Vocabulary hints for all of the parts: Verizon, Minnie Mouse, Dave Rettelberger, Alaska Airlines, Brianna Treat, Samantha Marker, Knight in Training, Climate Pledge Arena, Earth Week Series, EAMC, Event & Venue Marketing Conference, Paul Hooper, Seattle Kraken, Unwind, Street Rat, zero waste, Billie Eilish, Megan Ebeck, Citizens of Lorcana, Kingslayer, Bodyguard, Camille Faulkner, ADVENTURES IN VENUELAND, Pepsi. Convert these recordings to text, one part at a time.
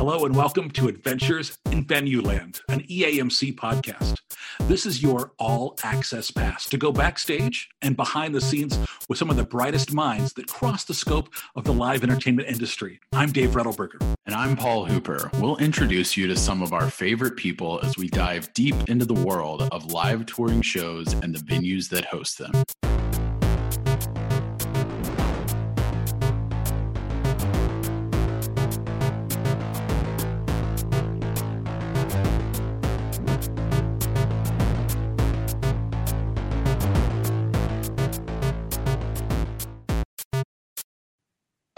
Hello and welcome to Adventures in Venue Land, an EAMC podcast. This is your all-access pass to go backstage and behind the scenes with some of the brightest minds that cross the scope of the live entertainment industry. I'm Dave Rettelberger. And I'm Paul Hooper. We'll introduce you to some of our favorite people as we dive deep into the world of live touring shows and the venues that host them.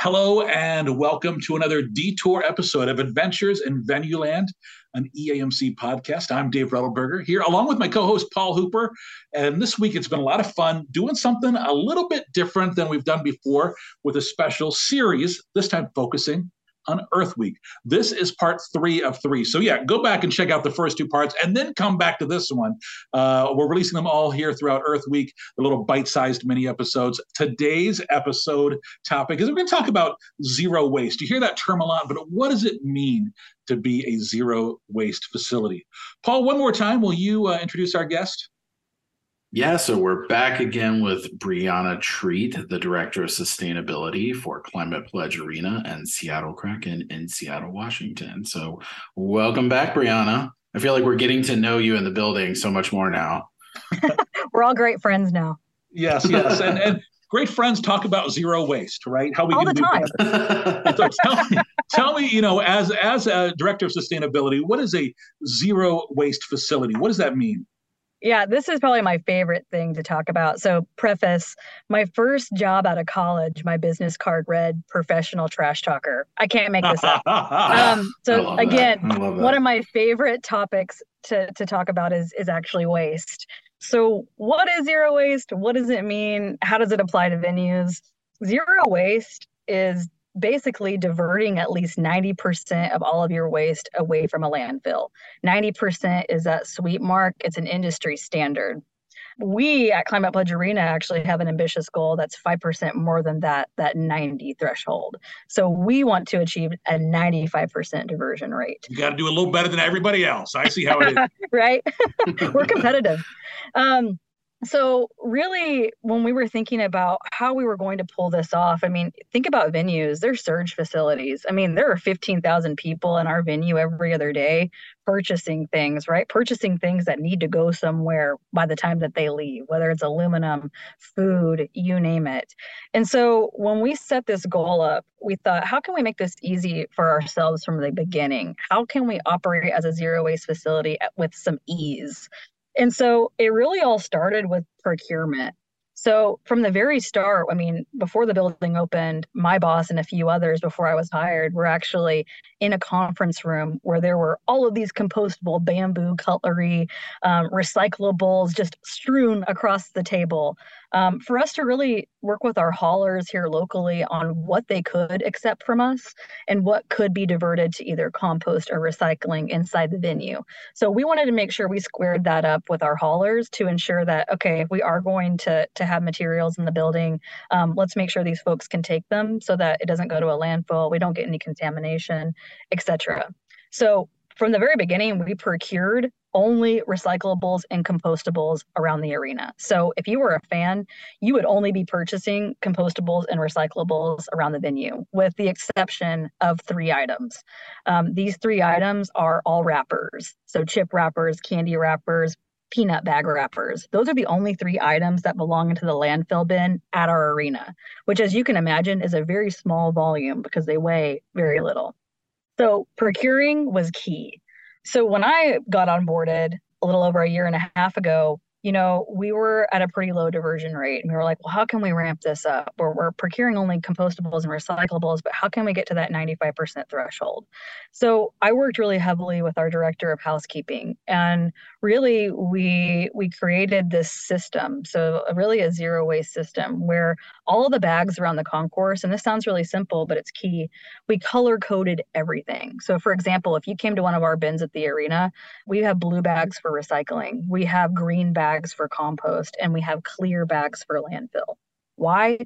Hello and welcome to another detour episode of Adventures in Venueland, an EAMC podcast. I'm Dave Rettelberger here along with my co-host Paul Hooper. And this week it's been a lot of fun doing something a little bit different than we've done before with a special series, this time focusing on Earth Week. This is part 3 of 3. So yeah, go back and check out the first two parts and then come back to this one. We're releasing them all here throughout Earth Week, the little bite-sized mini episodes. Today's episode topic is we're going to talk about zero waste. You hear that term a lot, but what does it mean to be a zero waste facility? Paul, one more time, will you introduce our guest? Yeah, so we're back again with Brianna Treat, the Director of Sustainability for Climate Pledge Arena and Seattle Kraken in Seattle, Washington. So welcome back, Brianna. I feel like we're getting to know you in the building so much more now. We're all great friends now. Yes. And great friends talk about zero waste, right? How we all can do that. So tell me, as a Director of Sustainability, what is a zero waste facility? What does that mean? Yeah, this is probably my favorite thing to talk about. So preface, my first job out of college, my business card read professional trash talker. I can't make this up. So again, one of my favorite topics to talk about is actually waste. So what is zero waste? What does it mean? How does it apply to venues? Zero waste is basically diverting at least 90% of all of your waste away from a landfill. 90% is that sweet mark. It's an industry standard. We at Climate Pledge Arena actually have an ambitious goal that's 5% more than that 90 threshold. So we want to achieve a 95% diversion rate. You got to do a little better than everybody else. I see how it is. Right? We're competitive. So really, when we were thinking about how we were going to pull this off, I mean, think about venues, they're surge facilities. I mean, there are 15,000 people in our venue every other day purchasing things, right? Purchasing things that need to go somewhere by the time that they leave, whether it's aluminum, food, you name it. And so when we set this goal up, we thought, how can we make this easy for ourselves from the beginning? How can we operate as a zero waste facility with some ease? And so it really all started with procurement. So from the very start, I mean, before the building opened, my boss and a few others before I was hired were actually in a conference room where there were all of these compostable bamboo cutlery, recyclables just strewn across the table. For us to really work with our haulers here locally on what they could accept from us and what could be diverted to either compost or recycling inside the venue. So we wanted to make sure we squared that up with our haulers to ensure that, okay, if we are going to have materials in the building, let's make sure these folks can take them so that it doesn't go to a landfill, we don't get any contamination, et cetera. So from the very beginning, we procured only recyclables and compostables around the arena. So if you were a fan, you would only be purchasing compostables and recyclables around the venue, with the exception of 3 items. These 3 items are all wrappers. So chip wrappers, candy wrappers, peanut bag wrappers. Those are the only 3 items that belong into the landfill bin at our arena, which as you can imagine is a very small volume because they weigh very little. So procuring was key. So when I got onboarded a little over a year and a half ago, we were at a pretty low diversion rate. And we were like, well, how can we ramp this up? Or we're procuring only compostables and recyclables, but how can we get to that 95% threshold? So I worked really heavily with our director of housekeeping. And really, we created this system. So really a zero waste system where all of the bags around the concourse, and this sounds really simple, but it's key, we color coded everything. So for example, if you came to one of our bins at the arena, we have blue bags for recycling. We have green bags for compost, and we have clear bags for landfill. Why?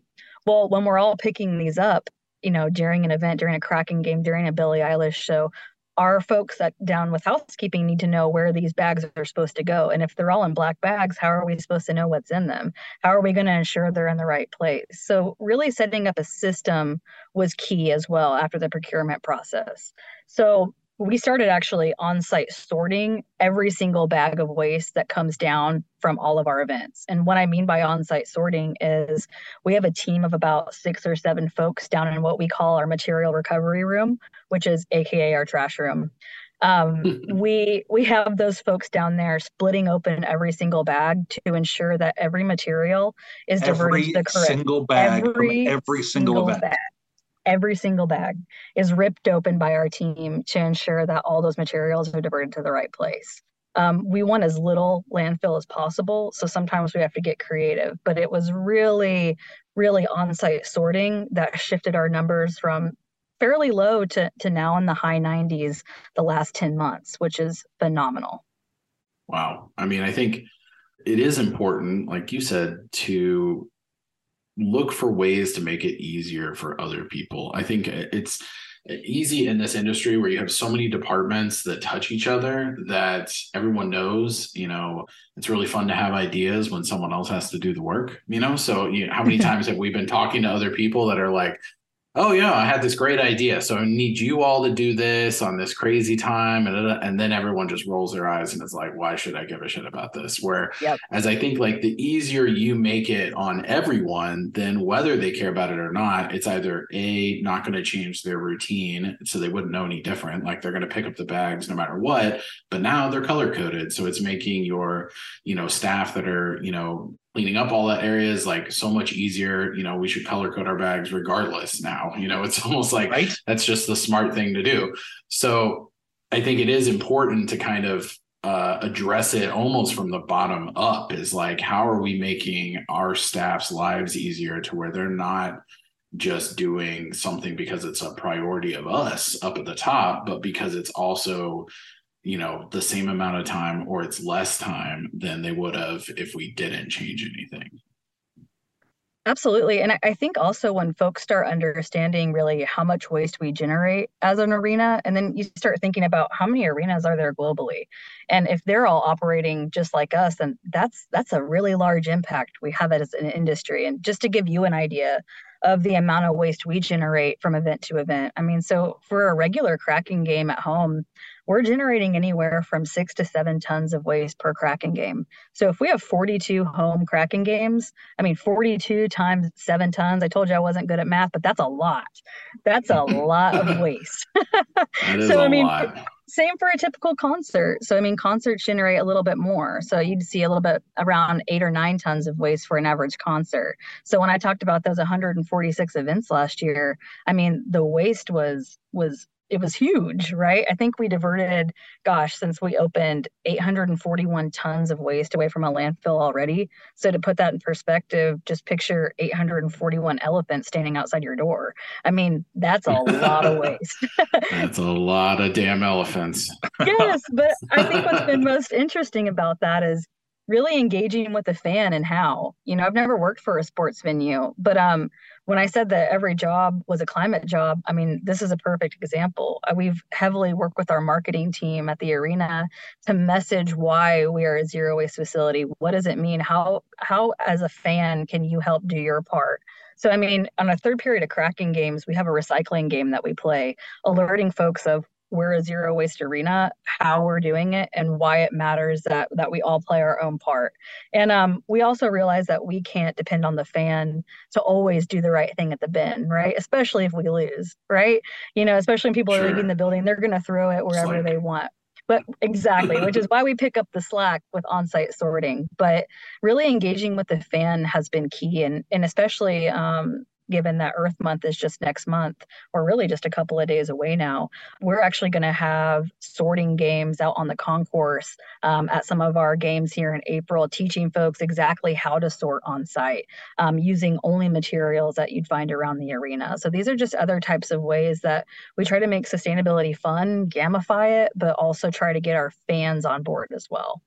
Well, when we're all picking these up, you know, during an event, during a Kraken game, during a Billie Eilish show. Our folks that down with housekeeping need to know where these bags are supposed to go. And if they're all in black bags, how are we supposed to know what's in them? How are we going to ensure they're in the right place? So really setting up a system was key as well after the procurement process. So we started actually on-site sorting every single bag of waste that comes down from all of our events. And what I mean by on-site sorting is we have a team of about 6 or 7 folks down in what we call our material recovery room, which is AKA our trash room. We have those folks down there splitting open every single bag to ensure that every material is diverted to the correct. Every single bag. Every single bag is ripped open by our team to ensure that all those materials are diverted to the right place. We want as little landfill as possible, so sometimes we have to get creative. But it was really, really on-site sorting that shifted our numbers from fairly low to now in the high 90s the last 10 months, which is phenomenal. Wow. I mean, I think it is important, like you said, to look for ways to make it easier for other people. I think it's easy in this industry where you have so many departments that touch each other that everyone knows, you know, it's really fun to have ideas when someone else has to do the work, you know? So how many times have we been talking to other people that are like, oh yeah, I had this great idea. So I need you all to do this on this crazy time. And then everyone just rolls their eyes and is like, why should I give a shit about this? Where as I think like the easier you make it on everyone, then whether they care about it or not, it's either A, not going to change their routine. So they wouldn't know any different. Like they're going to pick up the bags no matter what, but now they're color coded. So it's making your, you know, staff that are, you know, cleaning up all that area is like so much easier. You know, we should color code our bags regardless now, you know, it's almost like that's just the smart thing to do. So I think it is important to kind of address it almost from the bottom up is like, how are we making our staff's lives easier to where they're not just doing something because it's a priority of us up at the top, but because it's also, you know, the same amount of time or it's less time than they would have if we didn't change anything. Absolutely. And I think also when folks start understanding really how much waste we generate as an arena, and then you start thinking about how many arenas are there globally. And if they're all operating just like us, then that's a really large impact we have as an industry. And just to give you an idea of the amount of waste we generate from event to event. I mean, so for a regular Kraken game at home, we're generating anywhere from 6 to 7 tons of waste per Kraken game. So if we have 42 home Kraken games, I mean, 42 times 7 tons, I told you I wasn't good at math, but that's a lot. That's a lot of waste. That is a lot. Same for a typical concert. So, I mean, concerts generate a little bit more. So you'd see a little bit around 8 or 9 tons of waste for an average concert. So when I talked about those 146 events last year, I mean, the waste was huge, right? I think we diverted, since we opened 841 tons of waste away from a landfill already. So to put that in perspective, just picture 841 elephants standing outside your door. I mean, that's a lot of waste. That's a lot of damn elephants. Yes, but I think what's been most interesting about that is really engaging with the fan and how. You know, I've never worked for a sports venue, but when I said that every job was a climate job, I mean, this is a perfect example. We've heavily worked with our marketing team at the arena to message why we are a zero waste facility. What does it mean? How as a fan can you help do your part? So, I mean, on a third period of Kraken games, we have a recycling game that we play, alerting folks of we're a zero waste arena, how we're doing it, and why it matters that we all play our own part. And we also realize that we can't depend on the fan to always do the right thing at the bin, right? Especially if we lose, right? You know, especially when people are leaving the building, they're going to throw it wherever they want. But exactly, which is why we pick up the slack with on-site sorting. But really engaging with the fan has been key, and especially given that Earth Month is just next month, or really just a couple of days away now, we're actually going to have sorting games out on the concourse at some of our games here in April, teaching folks exactly how to sort on site using only materials that you'd find around the arena. So these are just other types of ways that we try to make sustainability fun, gamify it, but also try to get our fans on board as well.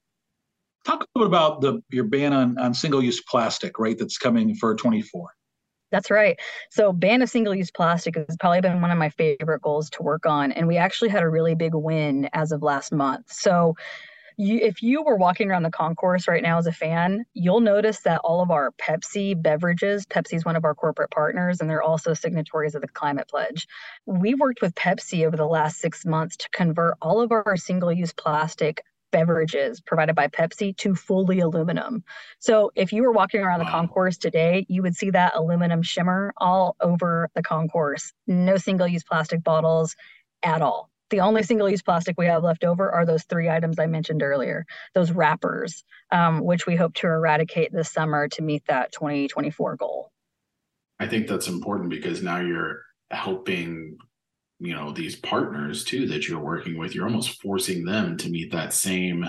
Talk a little bit about your ban on single-use plastic, right, that's coming for 24. That's right. So ban of single-use plastic has probably been one of my favorite goals to work on. And we actually had a really big win as of last month. So if you were walking around the concourse right now as a fan, you'll notice that all of our Pepsi beverages, Pepsi's one of our corporate partners, and they're also signatories of the Climate Pledge. We worked with Pepsi over the last 6 months to convert all of our single-use plastic beverages provided by Pepsi to fully aluminum. So if you were walking around the concourse today, you would see that aluminum shimmer all over the concourse. No single-use plastic bottles at all. The only single-use plastic we have left over are those three items I mentioned earlier, those wrappers, which we hope to eradicate this summer to meet that 2024 goal. I think that's important because now you're helping, you know, these partners too that you're working with. You're almost forcing them to meet that same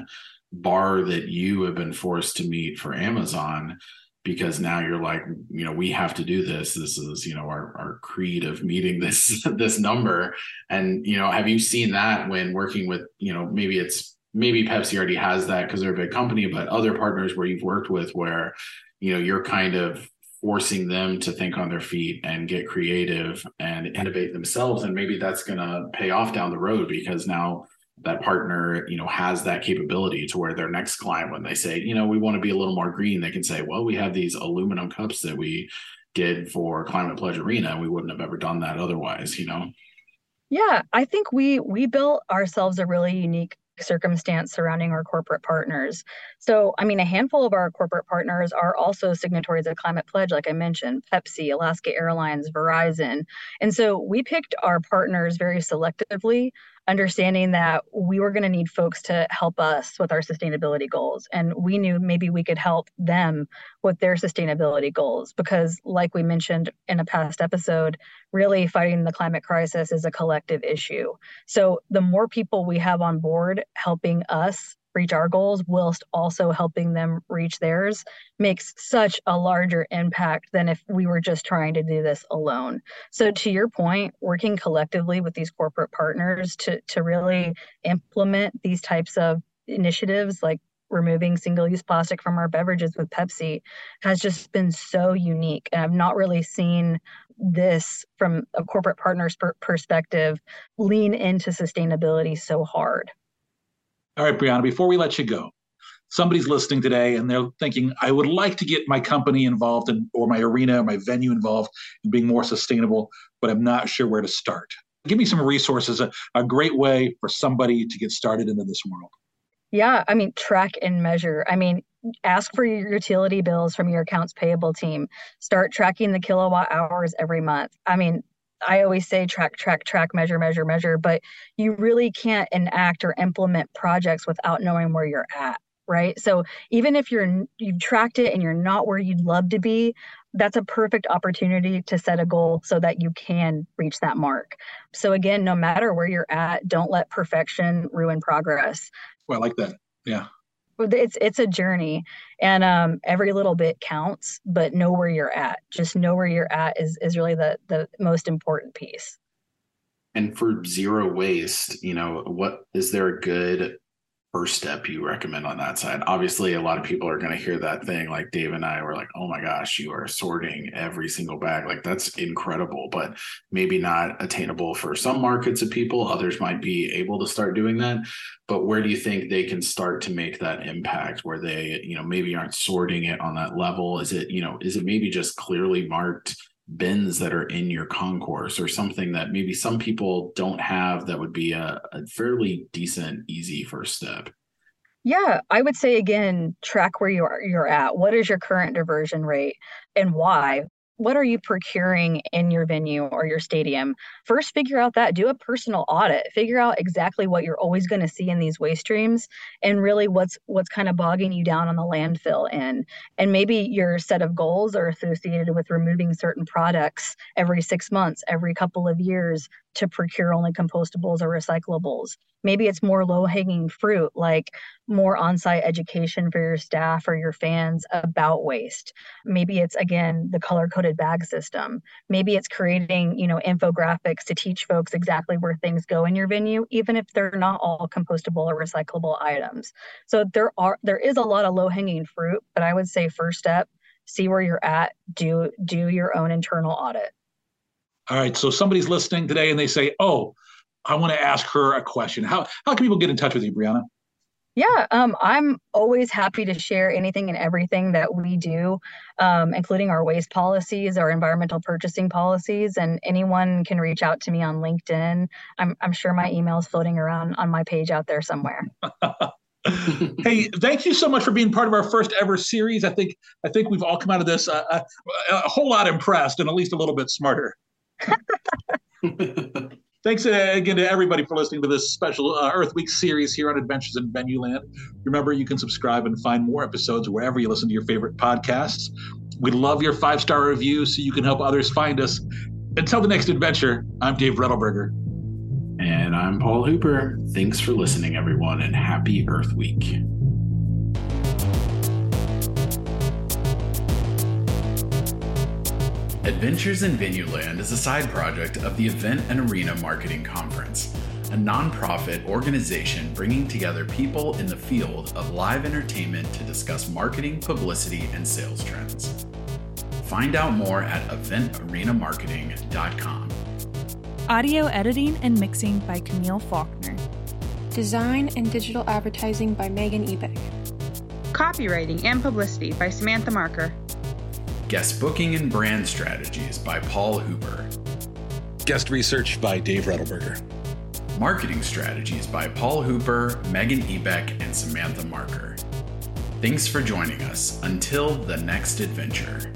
bar that you have been forced to meet for Amazon, because now you're like, you know, we have to do this. This is, you know, our creed of meeting this number. And, you know, have you seen that when working with, you know, maybe Pepsi already has that because they're a big company, but other partners where you've worked with where, you know, you're kind of forcing them to think on their feet and get creative and innovate themselves. And maybe that's going to pay off down the road because now that partner, you know, has that capability to where their next client, when they say, you know, we want to be a little more green, they can say, well, we have these aluminum cups that we did for Climate Pledge Arena. We wouldn't have ever done that otherwise, you know? Yeah, I think we built ourselves a really unique circumstance surrounding our corporate partners. So, I mean, a handful of our corporate partners are also signatories of Climate Pledge, like I mentioned, Pepsi, Alaska Airlines, Verizon. And so we picked our partners very selectively, understanding that we were going to need folks to help us with our sustainability goals. And we knew maybe we could help them with their sustainability goals, because like we mentioned in a past episode, really fighting the climate crisis is a collective issue. So the more people we have on board helping us reach our goals whilst also helping them reach theirs makes such a larger impact than if we were just trying to do this alone. So to your point, working collectively with these corporate partners to really implement these types of initiatives like removing single-use plastic from our beverages with Pepsi has just been so unique. And I've not really seen this from a corporate partner's perspective lean into sustainability so hard. All right, Brianna, before we let you go, somebody's listening today and they're thinking, I would like to get my company involved in, or my arena, or my venue involved in being more sustainable, but I'm not sure where to start. Give me some resources, a great way for somebody to get started into this world. Yeah, I mean, track and measure. I mean, ask for your utility bills from your accounts payable team. Start tracking the kilowatt hours every month. I mean, I always say track, measure, measure, but you really can't enact or implement projects without knowing where you're at, right? So even if you've tracked it and you're not where you'd love to be, that's a perfect opportunity to set a goal so that you can reach that mark. So again, no matter where you're at, don't let perfection ruin progress. Well, I like that. Yeah. It's a journey, and every little bit counts, but know where you're at. Just know where you're at is really the most important piece. And for zero waste, you know, what is there a good first step you recommend on that side? Obviously, a lot of people are going to hear that thing like Dave and I were like, oh my gosh, you are sorting every single bag. Like that's incredible, but maybe not attainable for some markets of people. Others might be able to start doing that. But where do you think they can start to make that impact where they, you know, maybe aren't sorting it on that level? Is it, you know, is it maybe just clearly marked bins that are in your concourse or something that maybe some people don't have that would be a fairly decent, easy first step? Yeah, I would say, again, track where you're at. What is your current diversion rate and why? What are you procuring in your venue or your stadium? First, figure out that. Do a personal audit. Figure out exactly what you're always going to see in these waste streams and really what's kind of bogging you down on the landfill end. And maybe your set of goals are associated with removing certain products every 6 months, every couple of years to procure only compostables or recyclables. Maybe it's more low-hanging fruit, like more on-site education for your staff or your fans about waste. Maybe it's, again, the color-coded bag system. Maybe it's creating, you know, infographics to teach folks exactly where things go in your venue, even if they're not all compostable or recyclable items. So there is a lot of low-hanging fruit, but I would say first step, see where you're at, do your own internal audit. All right, so somebody's listening today and they say, oh, I want to ask her a question. How can people get in touch with you, Brianna? Yeah, I'm always happy to share anything and everything that we do, including our waste policies, our environmental purchasing policies, and anyone can reach out to me on LinkedIn. I'm sure my email is floating around on my page out there somewhere. Hey, thank you so much for being part of our first ever series. I think we've all come out of this a whole lot impressed and at least a little bit smarter. Thanks again to everybody for listening to this special Earth Week series here on Adventures in Venueland. Remember, you can subscribe and find more episodes wherever you listen to your favorite podcasts. We love your 5-star review so you can help others find us. Until the next adventure, I'm Dave Rettelberger. And I'm Paul Hooper. Thanks for listening, everyone, and happy Earth Week. Adventures in Venueland is a side project of the Event and Arena Marketing Conference, a nonprofit organization bringing together people in the field of live entertainment to discuss marketing, publicity, and sales trends. Find out more at eventarenamarketing.com. Audio editing and mixing by Camille Faulkner. Design and digital advertising by Megan Ebeck. Copywriting and publicity by Samantha Marker. Guest booking and brand strategies by Paul Hooper. Guest research by Dave Rettelberger. Marketing strategies by Paul Hooper, Megan Ebeck, and Samantha Marker. Thanks for joining us. Until the next adventure.